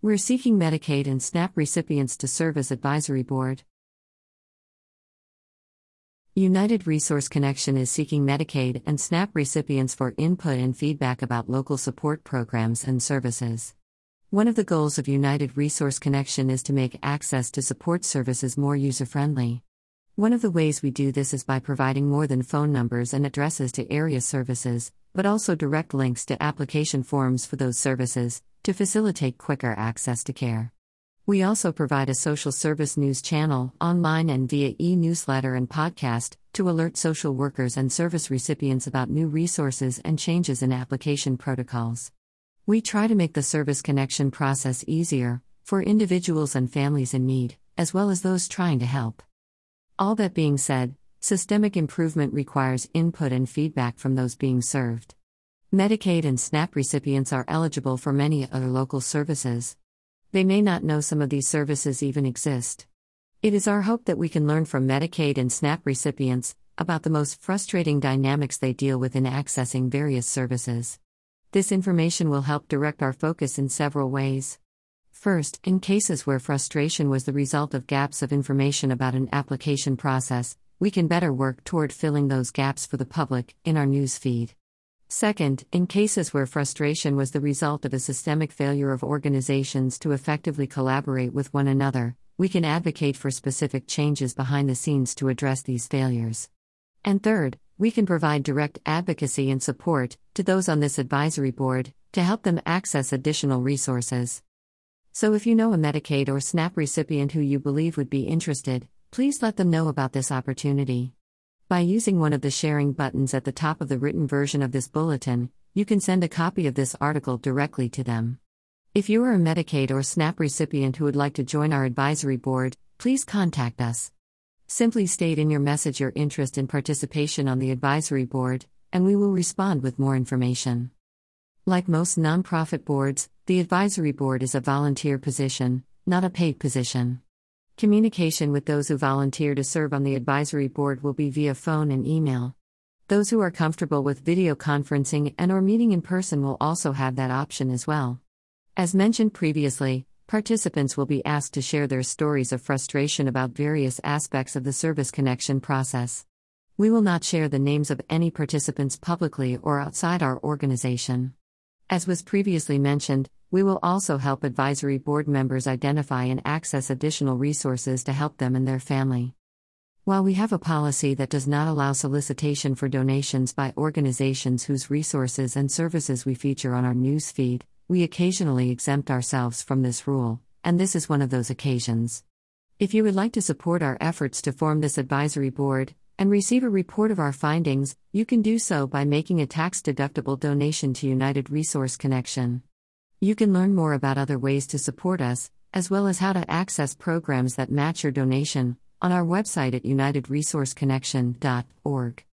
We're seeking Medicaid and SNAP recipients to serve as advisory board. United Resource Connection is seeking Medicaid and SNAP recipients for input and feedback about local support programs and services. One of the goals of United Resource Connection is to make access to support services more user-friendly. One of the ways we do this is by providing more than phone numbers and addresses to area services, but also direct links to application forms for those services, to facilitate quicker access to care. We also provide a social service news channel, online and via e-newsletter and podcast, to alert social workers and service recipients about new resources and changes in application protocols. We try to make the service connection process easier, for individuals and families in need, as well as those trying to help. All that being said, systemic improvement requires input and feedback from those being served. Medicaid and SNAP recipients are eligible for many other local services. They may not know some of these services even exist. It is our hope that we can learn from Medicaid and SNAP recipients about the most frustrating dynamics they deal with in accessing various services. This information will help direct our focus in several ways. First, in cases where frustration was the result of gaps of information about an application process, we can better work toward filling those gaps for the public in our news feed. Second, in cases where frustration was the result of a systemic failure of organizations to effectively collaborate with one another, we can advocate for specific changes behind the scenes to address these failures. And third, we can provide direct advocacy and support to those on this advisory board to help them access additional resources. So if you know a Medicaid or SNAP recipient who you believe would be interested, please let them know about this opportunity. By using one of the sharing buttons at the top of the written version of this bulletin, you can send a copy of this article directly to them. If you are a Medicaid or SNAP recipient who would like to join our advisory board, please contact us. Simply state in your message your interest in participation on the advisory board, and we will respond with more information. Like most nonprofit boards, the advisory board is a volunteer position, not a paid position. Communication with those who volunteer to serve on the advisory board will be via phone and email. Those who are comfortable with video conferencing and/or meeting in person will also have that option as well. As mentioned previously, participants will be asked to share their stories of frustration about various aspects of the service connection process. We will not share the names of any participants publicly or outside our organization. As was previously mentioned, we will also help advisory board members identify and access additional resources to help them and their family. While we have a policy that does not allow solicitation for donations by organizations whose resources and services we feature on our news feed, we occasionally exempt ourselves from this rule, and this is one of those occasions. If you would like to support our efforts to form this advisory board and receive a report of our findings, you can do so by making a tax-deductible donation to United Resource Connection. You can learn more about other ways to support us, as well as how to access programs that match your donation, on our website at UnitedResourceConnection.org.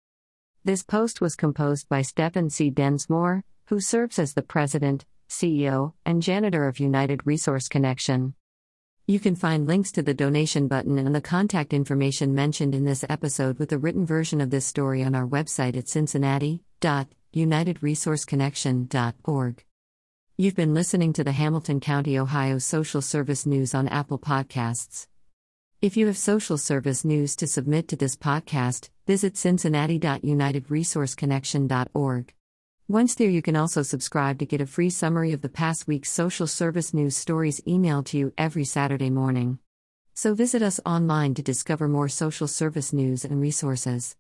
This post was composed by Stephen C. Densmore, who serves as the President, CEO, and Janitor of United Resource Connection. You can find links to the donation button and the contact information mentioned in this episode with the written version of this story on our website at cincinnati.unitedresourceconnection.org. You've been listening to the Hamilton County, Ohio Social Service News on Apple Podcasts. If you have social service news to submit to this podcast, visit cincinnati.unitedresourceconnection.org. Once there, you can also subscribe to get a free summary of the past week's social service news stories emailed to you every Saturday morning. So visit us online to discover more social service news and resources.